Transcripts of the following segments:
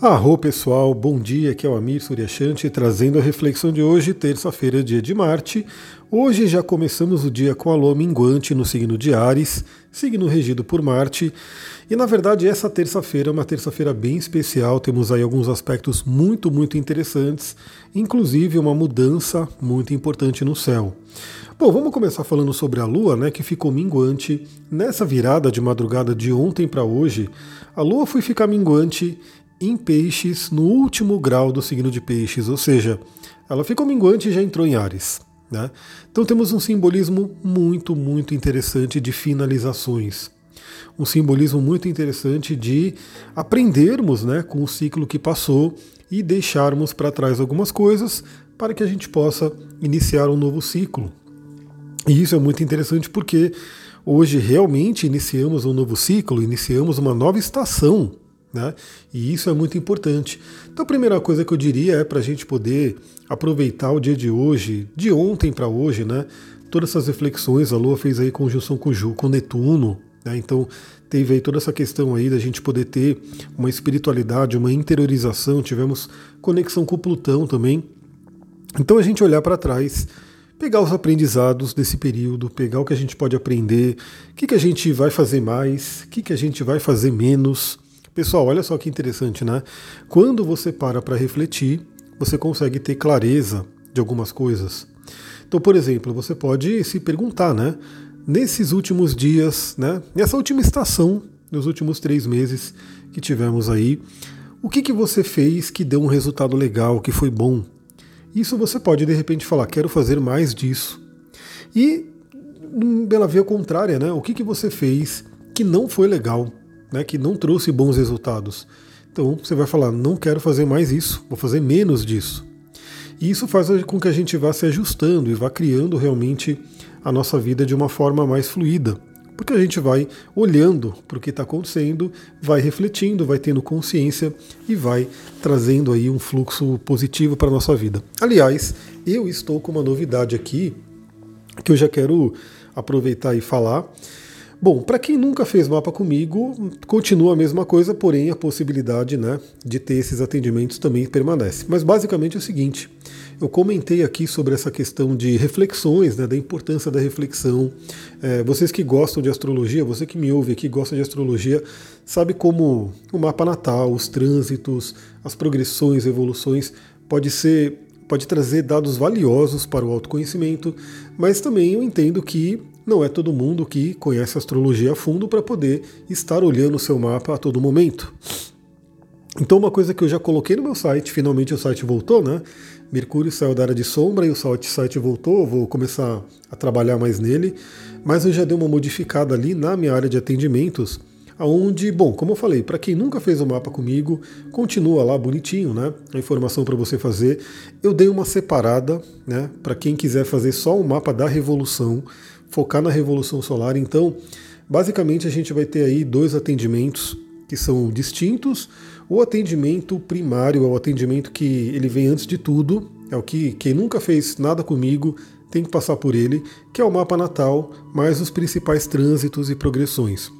Arro pessoal, bom dia, aqui é o Amir Surya Chante trazendo a reflexão de hoje, terça-feira, dia de Marte. Hoje já começamos o dia com a Lua minguante no signo de Áries, signo regido por Marte, e na verdade essa terça-feira é uma terça-feira bem especial, temos aí alguns aspectos muito interessantes, inclusive uma mudança muito importante no céu. Bom, vamos começar falando sobre a Lua, né, que ficou minguante. Nessa virada de madrugada de ontem para hoje, a Lua foi ficar minguante em Peixes, no último grau do signo de Peixes, ou seja, ela ficou minguante e já entrou em Áries, né? Então temos um simbolismo muito interessante de finalizações, um simbolismo muito interessante de aprendermos, né, com o ciclo que passou e deixarmos para trás algumas coisas para que a gente possa iniciar um novo ciclo. E isso é muito interessante porque hoje realmente iniciamos um novo ciclo, iniciamos uma nova estação, né? E isso é muito importante. Então a primeira coisa que eu diria é para a gente poder aproveitar o dia de hoje, de ontem para hoje, né? Todas essas reflexões, a Lua fez aí conjunção com Netuno, né? Então teve aí toda essa questão aí da gente poder ter uma espiritualidade, uma interiorização, tivemos conexão com Plutão também. Então a gente olhar para trás, pegar os aprendizados desse período, pegar o que a gente pode aprender, o que a gente vai fazer mais, o que a gente vai fazer menos. Pessoal, olha só que interessante, né? Quando você para refletir, você consegue ter clareza de algumas coisas. Então, por exemplo, você pode se perguntar, né? Nesses últimos dias, né? Nessa última estação, nos últimos 3 meses que tivemos aí, o que você fez que deu um resultado legal, que foi bom? Isso você pode, de repente, falar, quero fazer mais disso. E, pela via contrária, né? O que você fez que não foi legal? Né, que não trouxe bons resultados. Então você vai falar, não quero fazer mais isso, vou fazer menos disso. E isso faz com que a gente vá se ajustando e vá criando realmente a nossa vida de uma forma mais fluida, porque a gente vai olhando para o que está acontecendo, vai refletindo, vai tendo consciência e vai trazendo aí um fluxo positivo para a nossa vida. Aliás, eu estou com uma novidade aqui que eu já quero aproveitar e falar. Bom, para quem nunca fez mapa comigo, continua a mesma coisa, porém a possibilidade, né, de ter esses atendimentos também permanece. Mas basicamente é o seguinte, eu comentei aqui sobre essa questão de reflexões, né, da importância da reflexão. Vocês que gostam de astrologia, você que me ouve aqui e gosta de astrologia, sabe como o mapa natal, os trânsitos, as progressões, evoluções, pode trazer dados valiosos para o autoconhecimento, mas também eu entendo que não é todo mundo que conhece a astrologia a fundo para poder estar olhando o seu mapa a todo momento. Então uma coisa que eu já coloquei no meu site, finalmente o site voltou, né? Mercúrio saiu da área de sombra e o site voltou, eu vou começar a trabalhar mais nele, mas eu já dei uma modificada ali na minha área de atendimentos, onde, bom, como eu falei, para quem nunca fez o mapa comigo, continua lá bonitinho, né? A informação para você fazer. Eu dei uma separada, né? Para quem quiser fazer só o mapa da Revolução, focar na Revolução Solar. Então, basicamente, a gente vai ter aí 2 atendimentos que são distintos. O atendimento primário é o atendimento que ele vem antes de tudo, é o que quem nunca fez nada comigo tem que passar por ele, que é o mapa natal, mais os principais trânsitos e progressões.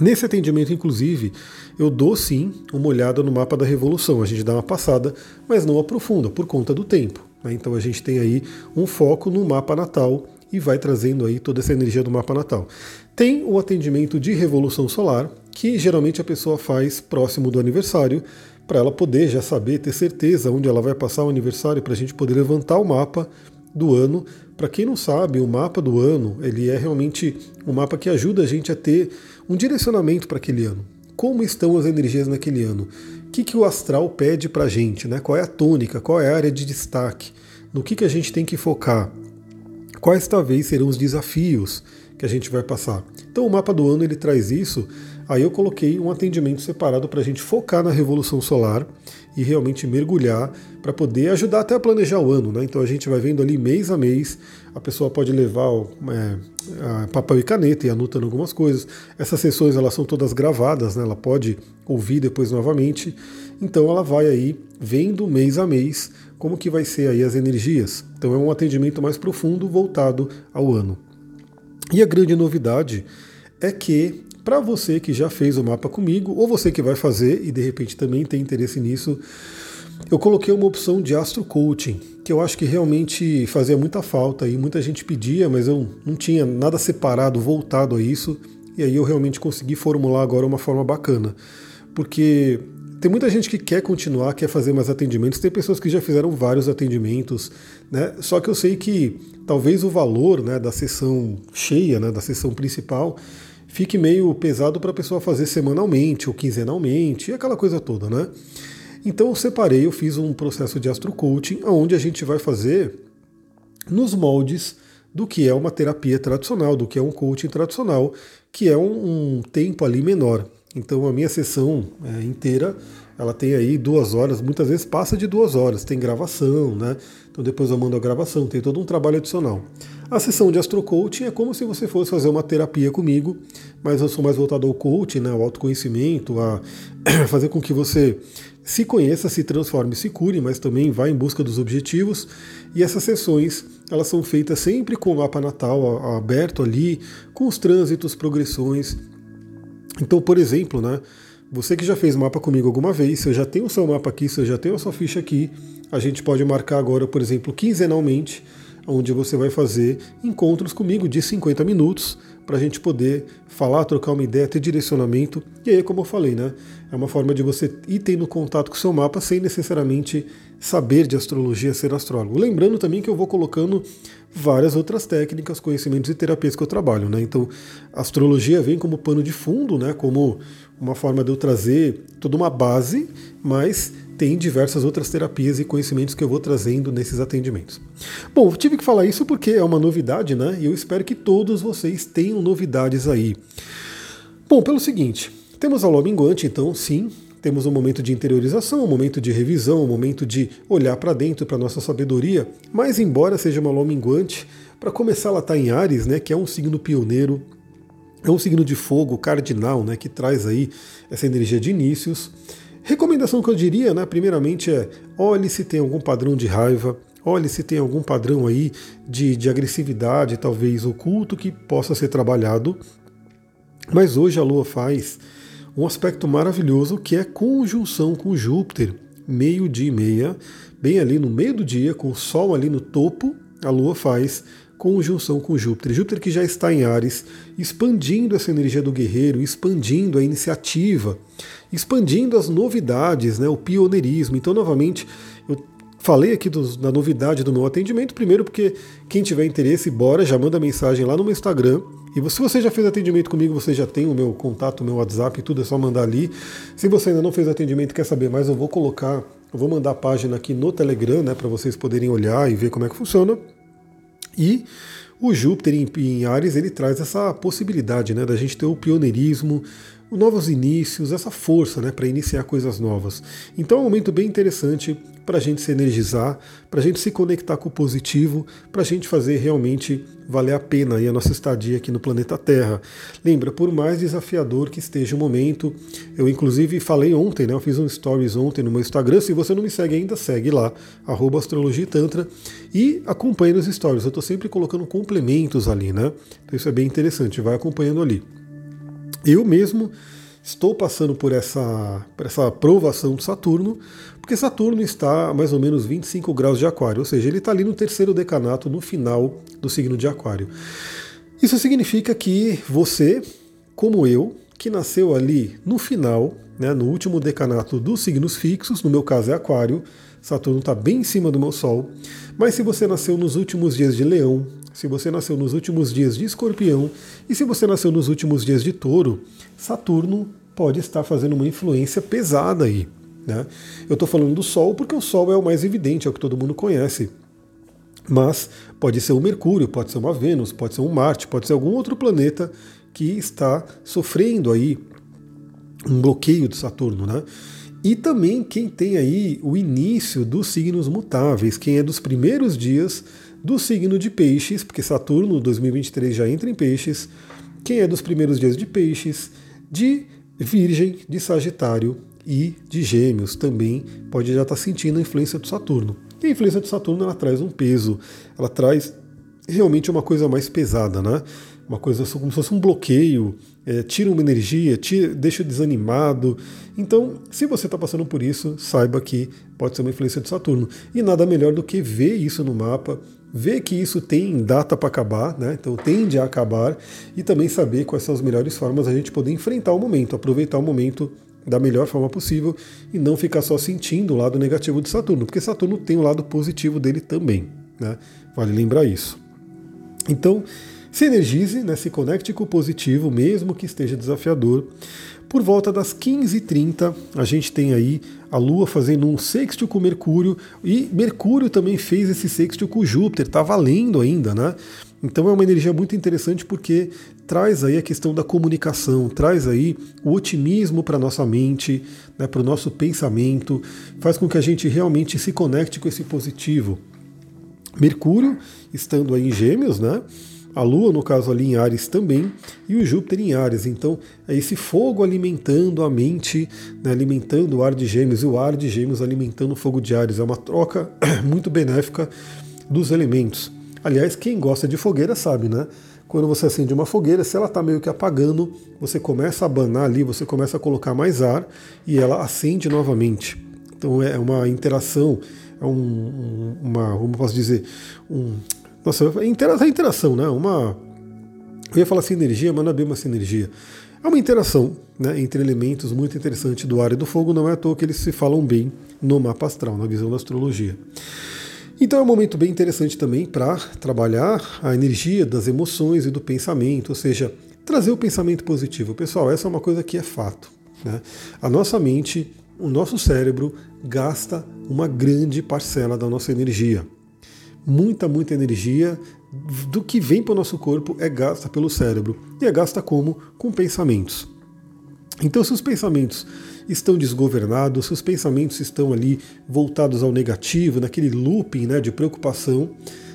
Nesse atendimento, inclusive, eu dou sim uma olhada no mapa da Revolução. A gente dá uma passada, mas não aprofunda por conta do tempo, né? Então a gente tem aí um foco no mapa natal e vai trazendo aí toda essa energia do mapa natal. Tem o atendimento de Revolução Solar, que geralmente a pessoa faz próximo do aniversário, para ela poder já saber, ter certeza onde ela vai passar o aniversário, para a gente poder levantar o mapa do ano. Para quem não sabe, o mapa do ano, ele é realmente um mapa que ajuda a gente a ter um direcionamento para aquele ano. Como estão as energias naquele ano? O que o astral pede para a gente, né? Qual é a tônica? Qual é a área de destaque? No que a gente tem que focar? Quais talvez serão os desafios que a gente vai passar? Então o mapa do ano ele traz isso. Aí eu coloquei um atendimento separado para a gente focar na Revolução Solar e realmente mergulhar para poder ajudar até a planejar o ano, né? Então a gente vai vendo ali mês a mês, a pessoa pode levar papel e caneta e anotando algumas coisas. Essas sessões elas são todas gravadas, né? Ela pode ouvir depois novamente. Então ela vai aí vendo mês a mês como que vai ser aí as energias. Então é um atendimento mais profundo voltado ao ano. E a grande novidade é que Para você que já fez o mapa comigo, ou você que vai fazer e de repente também tem interesse nisso, eu coloquei uma opção de Astro Coaching, que eu acho que realmente fazia muita falta e muita gente pedia, mas eu não tinha nada separado, voltado a isso, e aí eu realmente consegui formular agora uma forma bacana. Porque tem muita gente que quer continuar, quer fazer mais atendimentos, tem pessoas que já fizeram vários atendimentos, né? Só que eu sei que talvez o valor, né, da sessão cheia, né, da sessão principal, fique meio pesado para a pessoa fazer semanalmente ou quinzenalmente, aquela coisa toda, né? Então eu separei, eu fiz um processo de Astro Coaching, onde a gente vai fazer nos moldes do que é uma terapia tradicional, do que é um coaching tradicional, que é um tempo ali menor. Então a minha sessão inteira, ela tem aí 2 horas, muitas vezes passa de 2 horas, tem gravação, né? Então depois eu mando a gravação, tem todo um trabalho adicional. A sessão de Astro Coaching é como se você fosse fazer uma terapia comigo, mas eu sou mais voltado ao coaching, né, ao autoconhecimento, a fazer com que você se conheça, se transforme, se cure, mas também vá em busca dos objetivos. E essas sessões, elas são feitas sempre com o mapa natal aberto ali, com os trânsitos, progressões. Então, por exemplo, né, você que já fez mapa comigo alguma vez, se eu já tenho o seu mapa aqui, se eu já tenho a sua ficha aqui, a gente pode marcar agora, por exemplo, quinzenalmente, onde você vai fazer encontros comigo de 50 minutos para a gente poder falar, trocar uma ideia, ter direcionamento. E aí, como eu falei, né, é uma forma de você ir tendo contato com o seu mapa sem necessariamente saber de astrologia, ser astrólogo. Lembrando também que eu vou colocando várias outras técnicas, conhecimentos e terapias que eu trabalho, né? Então, a astrologia vem como pano de fundo, né, como uma forma de eu trazer toda uma base, mas tem diversas outras terapias e conhecimentos que eu vou trazendo nesses atendimentos. Bom, tive que falar isso porque é uma novidade, né? E eu espero que todos vocês tenham novidades aí. Bom, pelo seguinte, temos a lua minguante, então sim, temos um momento de interiorização, um momento de revisão, um momento de olhar para dentro, para nossa sabedoria, mas embora seja uma lua minguante, para começar ela está em Áries, né? Que é um signo pioneiro, é um signo de fogo cardinal, né? Que traz aí essa energia de inícios. Recomendação que eu diria, né, primeiramente é olhe se tem algum padrão de raiva, olhe se tem algum padrão aí de agressividade, talvez oculto, que possa ser trabalhado. Mas hoje a Lua faz um aspecto maravilhoso que é conjunção com Júpiter, 12:30, bem ali no meio do dia, com o Sol ali no topo, a Lua faz conjunção com Júpiter. Júpiter que já está em Áries, expandindo essa energia do guerreiro, expandindo a iniciativa, expandindo as novidades, né, o pioneirismo. Então, novamente, eu falei aqui da novidade do meu atendimento, primeiro porque quem tiver interesse, bora, já manda mensagem lá no meu Instagram. E se você já fez atendimento comigo, você já tem o meu contato, o meu WhatsApp e tudo, é só mandar ali. Se você ainda não fez atendimento e quer saber mais, eu vou mandar a página aqui no Telegram, né, para vocês poderem olhar e ver como é que funciona. E o Júpiter em Áries, ele traz essa possibilidade, né, da gente ter o pioneirismo, novos inícios, essa força, né, para iniciar coisas novas. Então é um momento bem interessante para a gente se energizar, para a gente se conectar com o positivo, para a gente fazer realmente valer a pena aí a nossa estadia aqui no planeta Terra. Lembra, por mais desafiador que esteja o momento, eu inclusive falei ontem, né, eu fiz um stories ontem no meu Instagram, se você não me segue ainda, segue lá, @astrologiaetantra, e acompanhe nos stories, eu estou sempre colocando complementos ali, né? Então isso é bem interessante, vai acompanhando ali. Eu mesmo estou passando por essa aprovação de Saturno, porque Saturno está a mais ou menos 25 graus de Aquário, ou seja, ele está ali no 3º decanato, no final do signo de Aquário. Isso significa que você, como eu, que nasceu ali no final, né, no último decanato dos signos fixos, no meu caso é Aquário, Saturno está bem em cima do meu Sol, mas se você nasceu nos últimos dias de Leão, se você nasceu nos últimos dias de Escorpião e se você nasceu nos últimos dias de Touro, Saturno pode estar fazendo uma influência pesada aí, né? Eu estou falando do Sol porque o Sol é o mais evidente, é o que todo mundo conhece. Mas pode ser o Mercúrio, pode ser uma Vênus, pode ser um Marte, pode ser algum outro planeta que está sofrendo aí um bloqueio de Saturno, né? E também quem tem aí o início dos signos mutáveis, quem é dos primeiros dias do signo de Peixes, porque Saturno 2023 já entra em Peixes, quem é dos primeiros dias de Peixes, de Virgem, de Sagitário e de Gêmeos também pode já estar sentindo a influência do Saturno. E a influência do Saturno, ela traz um peso, ela traz realmente uma coisa mais pesada, né? uma coisa como se fosse um bloqueio, tira uma energia, deixa desanimado. Então, se você está passando por isso, saiba que pode ser uma influência de Saturno. E nada melhor do que ver isso no mapa, ver que isso tem data para acabar, né? Então tende a acabar, e também saber quais são as melhores formas a gente poder enfrentar o momento, aproveitar o momento da melhor forma possível e não ficar só sentindo o lado negativo de Saturno, porque Saturno tem o lado positivo dele também, né? Vale lembrar isso. Então, se energize, né? Se conecte com o positivo, mesmo que esteja desafiador. Por volta das 15h30, a gente tem aí a Lua fazendo um sextil com Mercúrio, e Mercúrio também fez esse sextil com Júpiter, está valendo ainda, né? Então é uma energia muito interessante porque traz aí a questão da comunicação, traz aí o otimismo para a nossa mente, né, para o nosso pensamento, faz com que a gente realmente se conecte com esse positivo. Mercúrio estando aí em Gêmeos, né? A Lua, no caso, ali em Áries também, e o Júpiter em Áries. Então, é esse fogo alimentando a mente, né, alimentando o ar de Gêmeos, e o ar de Gêmeos alimentando o fogo de Áries. É uma troca muito benéfica dos elementos. Aliás, quem gosta de fogueira sabe, né? Quando você acende uma fogueira, se ela está meio que apagando, você começa a abanar ali, você começa a colocar mais ar e ela acende novamente. Então, é uma interação, é como posso dizer, é interação, né? Eu ia falar sinergia, mas não é bem uma sinergia. É uma interação, né, entre elementos muito interessante do ar e do fogo, não é à toa que eles se falam bem no mapa astral, na visão da astrologia. Então é um momento bem interessante também para trabalhar a energia das emoções e do pensamento, ou seja, trazer o pensamento positivo. Pessoal, essa é uma coisa que é fato, né? A nossa mente, o nosso cérebro gasta uma grande parcela da nossa energia. Muita energia do que vem para o nosso corpo é gasta pelo cérebro. E é gasta como? Com pensamentos. Então, se os pensamentos estão desgovernados, se os pensamentos estão ali voltados ao negativo, naquele looping, né, de preocupação,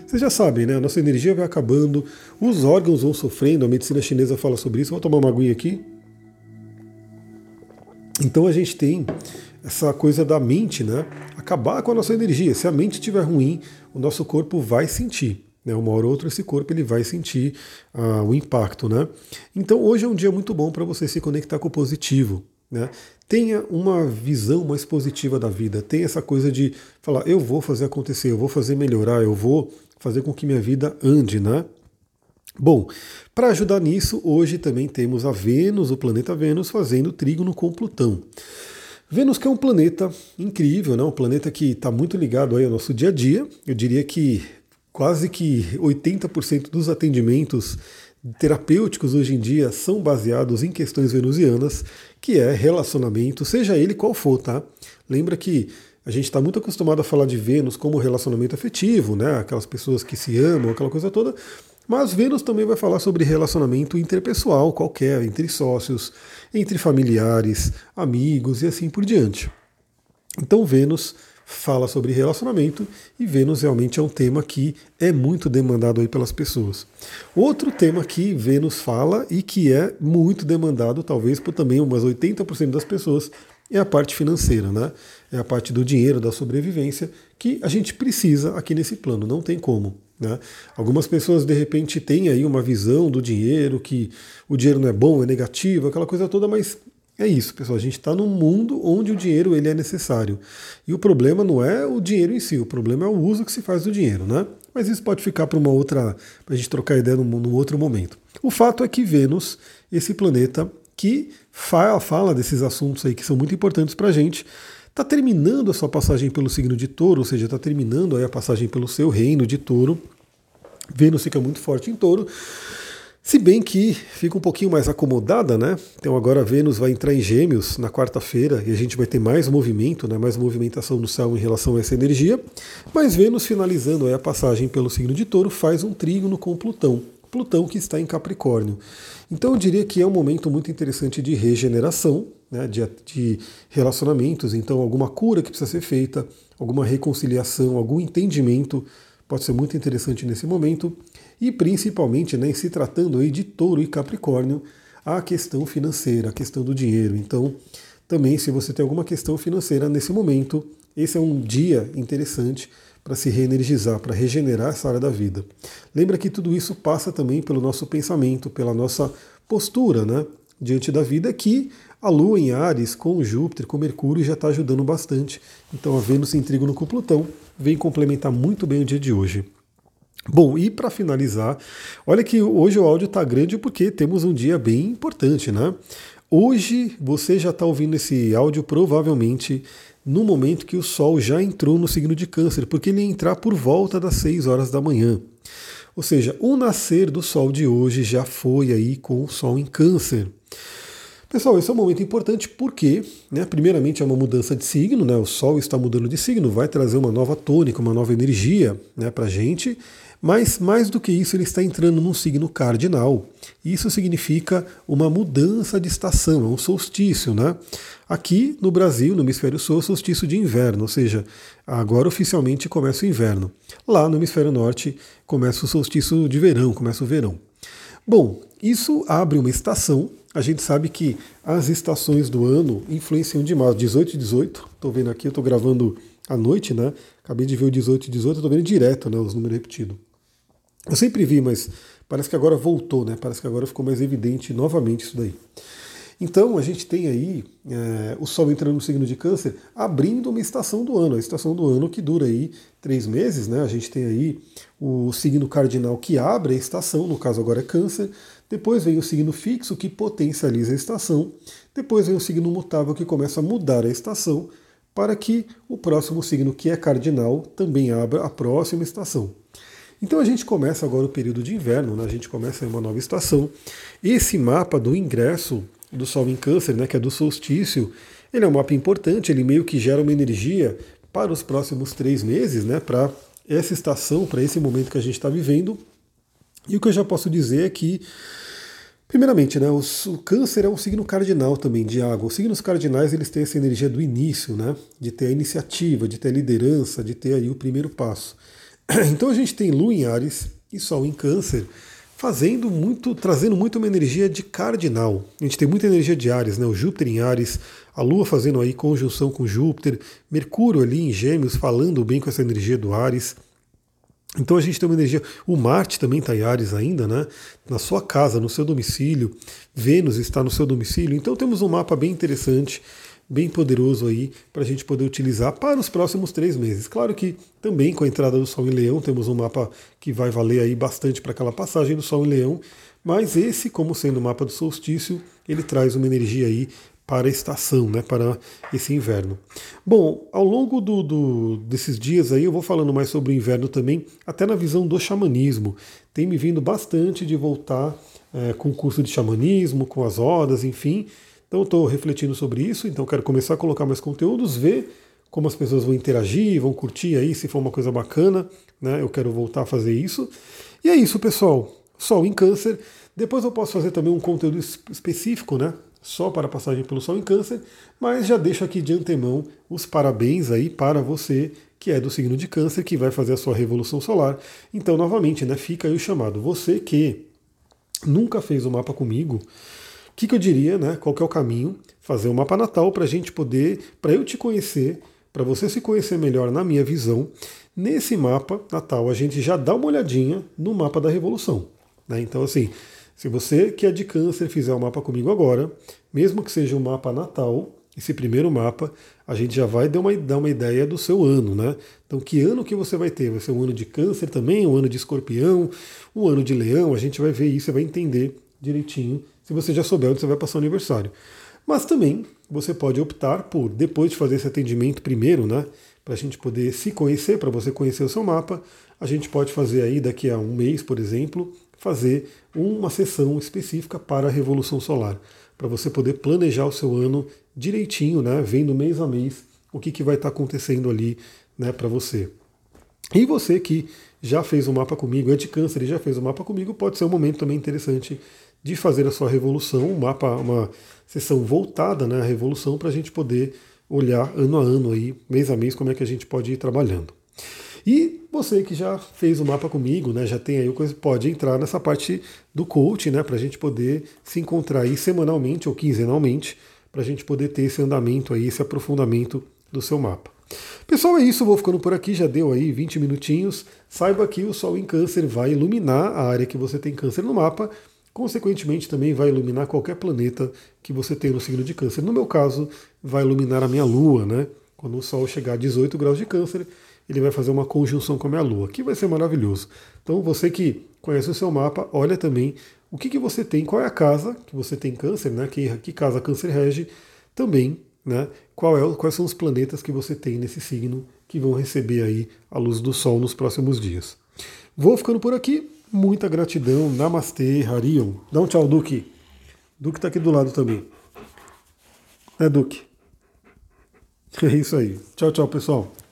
vocês já sabem, né? A nossa energia vai acabando, os órgãos vão sofrendo, a medicina chinesa fala sobre isso. Vou tomar uma aguinha aqui. Então a gente tem essa coisa da mente, né? Acabar com a nossa energia. Se a mente estiver ruim, o nosso corpo vai sentir, né? Uma hora ou outra esse corpo ele vai sentir o impacto, né? Então hoje é um dia muito bom para você se conectar com o positivo, né? Tenha uma visão mais positiva da vida, tenha essa coisa de falar, eu vou fazer acontecer, eu vou fazer melhorar, eu vou fazer com que minha vida ande, né? Bom, para ajudar nisso, hoje também temos a Vênus, o planeta Vênus, fazendo trígono com Plutão. Vênus que é um planeta incrível, né? Um planeta que está muito ligado aí ao nosso dia a dia. Eu diria que quase que 80% dos atendimentos terapêuticos hoje em dia são baseados em questões venusianas, que é relacionamento, seja ele qual for, tá? Lembra que a gente está muito acostumado a falar de Vênus como relacionamento afetivo, né? Aquelas pessoas que se amam, aquela coisa toda. Mas Vênus também vai falar sobre relacionamento interpessoal qualquer, entre sócios, entre familiares, amigos e assim por diante. Então Vênus fala sobre relacionamento e Vênus realmente é um tema que é muito demandado aí pelas pessoas. Outro tema que Vênus fala e que é muito demandado, talvez por também umas 80% das pessoas, é a parte financeira, né? É a parte do dinheiro, da sobrevivência, que a gente precisa aqui nesse plano, não tem como, né? Algumas pessoas, de repente, têm aí uma visão do dinheiro, que o dinheiro não é bom, é negativo, aquela coisa toda, mas é isso, pessoal, a gente está num mundo onde o dinheiro ele é necessário. E o problema não é o dinheiro em si, o problema é o uso que se faz do dinheiro, né? Mas isso pode ficar para uma outra, para a gente trocar ideia num outro momento. O fato é que Vênus, esse planeta que fala desses assuntos aí que são muito importantes para a gente, está terminando a sua passagem pelo signo de Touro, ou seja, está terminando aí a passagem pelo seu reino de Touro. Vênus fica muito forte em Touro, se bem que fica um pouquinho mais acomodada, né? Então agora Vênus vai entrar em Gêmeos na quarta-feira e a gente vai ter mais movimento, né? Mais movimentação no céu em relação a essa energia. Mas Vênus, finalizando aí a passagem pelo signo de Touro, faz um trígono com Plutão. Plutão que está em Capricórnio. Então eu diria que é um momento muito interessante de regeneração, né, de relacionamentos. Então alguma cura que precisa ser feita, alguma reconciliação, algum entendimento pode ser muito interessante nesse momento. E principalmente, né, se tratando aí de Touro e Capricórnio, a questão financeira, a questão do dinheiro. Então também se você tem alguma questão financeira nesse momento, Esse é um dia interessante para se reenergizar, para regenerar essa área da vida. Lembra que tudo isso passa também pelo nosso pensamento, pela nossa postura, né, diante da vida, que a Lua em Áries, com Júpiter, com Mercúrio, já está ajudando bastante. Então a Vênus em trígono com Plutão vem complementar muito bem o dia de hoje. Bom, e para finalizar, olha que hoje o áudio está grande porque temos um dia bem importante, né? Hoje você já está ouvindo esse áudio provavelmente no momento que o Sol já entrou no signo de Câncer, porque ele ia entrar por volta das 6 horas da manhã. Ou seja, o nascer do Sol de hoje já foi aí com o Sol em Câncer. Pessoal, esse é um momento importante porque, né, primeiramente é uma mudança de signo, né, o Sol está mudando de signo, vai trazer uma nova tônica, uma nova energia, né, para a gente, mas mais do que isso ele está entrando num signo cardinal. Isso significa uma mudança de estação, é um solstício, né? Aqui no Brasil, no hemisfério sul, é o solstício de inverno, ou seja, agora oficialmente começa o inverno. Lá no hemisfério norte começa o solstício de verão, começa o verão. Bom, isso abre uma estação. A gente sabe que as estações do ano influenciam demais. 18 e 18, estou vendo aqui, eu estou gravando à noite, né? Acabei de ver o 18 e 18, estou vendo direto, né, os números repetidos. Eu sempre vi, mas parece que agora voltou, né? Parece que agora ficou mais evidente novamente isso daí. Então a gente tem aí o Sol entrando no signo de Câncer, abrindo uma estação do ano. A estação do ano que dura aí 3 meses, né? A gente tem aí o signo cardinal que abre a estação, no caso agora é Câncer. Depois vem o signo fixo, que potencializa a estação. Depois vem o signo mutável, que começa a mudar a estação, para que o próximo signo, que é cardinal, também abra a próxima estação. Então a gente começa agora o período de inverno, né? A gente começa uma nova estação. Esse mapa do ingresso do Sol em Câncer, né, que é do solstício, ele é um mapa importante, ele meio que gera uma energia para os próximos 3 meses, né, para essa estação, para esse momento que a gente está vivendo. E o que eu já posso dizer é que, primeiramente, né, o Câncer é um signo cardinal também de água. Os signos cardinais eles têm essa energia do início, né, de ter a iniciativa, de ter a liderança, de ter aí o primeiro passo. Então a gente tem Lua em Áries e Sol em Câncer, trazendo muito uma energia de cardinal. A gente tem muita energia de Áries, né? O Júpiter em Áries, a Lua fazendo aí conjunção com Júpiter, Mercúrio ali em Gêmeos falando bem com essa energia do Áries. Então a gente tem uma energia, o Marte também está em Áries ainda, né? Na sua casa, no seu domicílio, Vênus está no seu domicílio, então temos um mapa bem interessante, bem poderoso aí, para a gente poder utilizar para os próximos 3 meses. Claro que também com a entrada do Sol em Leão, temos um mapa que vai valer aí bastante para aquela passagem do Sol em Leão, mas esse, como sendo o mapa do solstício, ele traz uma energia aí para a estação, né, para esse inverno. Bom, ao longo desses dias aí eu vou falando mais sobre o inverno também, até na visão do xamanismo. Tem me vindo bastante de voltar com o curso de xamanismo, com as odas, enfim. Então eu estou refletindo sobre isso, então quero começar a colocar mais conteúdos, ver como as pessoas vão interagir, vão curtir aí, se for uma coisa bacana, né, eu quero voltar a fazer isso. E é isso, pessoal. Sol em Câncer. Depois eu posso fazer também um conteúdo específico, né, só para a passagem pelo Sol em Câncer, mas já deixo aqui de antemão os parabéns aí para você que é do signo de Câncer, que vai fazer a sua Revolução Solar. Então, novamente, né, fica aí o chamado. Você que nunca fez o mapa comigo, o que eu diria, né, qual que é o caminho? Fazer um mapa natal para a gente poder, para eu te conhecer, para você se conhecer melhor na minha visão. Nesse mapa natal, a gente já dá uma olhadinha no mapa da Revolução, né? Então, assim, se você que é de Câncer fizer um mapa comigo agora, mesmo que seja um mapa natal, esse primeiro mapa, a gente já vai dar uma ideia do seu ano, né? Então, que ano que você vai ter? Vai ser um ano de Câncer também, um ano de Escorpião, um ano de Leão? A gente vai ver isso, você vai entender direitinho, se você já souber onde você vai passar o aniversário. Mas também você pode optar por, depois de fazer esse atendimento primeiro, né, para a gente poder se conhecer, para você conhecer o seu mapa, a gente pode fazer aí daqui a um mês, por exemplo, fazer uma sessão específica para a Revolução Solar, para você poder planejar o seu ano direitinho, né, vendo mês a mês o que vai estar acontecendo ali, né, para você. E você que já fez um mapa comigo, é de Câncer e já fez um mapa comigo, pode ser um momento também interessante de fazer a sua Revolução, um mapa, uma sessão voltada, né, à Revolução, para a gente poder olhar ano a ano, aí, mês a mês, como é que a gente pode ir trabalhando. E você que já fez o mapa comigo, né, já tem aí coisa, pode entrar nessa parte do coach, né, para a gente poder se encontrar aí semanalmente ou quinzenalmente, para a gente poder ter esse andamento aí, esse aprofundamento do seu mapa. Pessoal, é isso, vou ficando por aqui, já deu aí 20 minutinhos. Saiba que o Sol em Câncer vai iluminar a área que você tem Câncer no mapa, consequentemente também vai iluminar qualquer planeta que você tem no signo de Câncer. No meu caso, vai iluminar a minha Lua, né? Quando o Sol chegar a 18 graus de Câncer, ele vai fazer uma conjunção com a minha Lua, que vai ser maravilhoso. Então você que conhece o seu mapa, olha também o que você tem, qual é a casa que você tem Câncer, né? Que casa Câncer rege também, né? Quais são os planetas que você tem nesse signo que vão receber aí a luz do Sol nos próximos dias. Vou ficando por aqui, muita gratidão, Namastê, Harion. Dá um tchau, Duque. Duque tá aqui do lado também. É, Duque. É isso aí. Tchau, tchau, pessoal.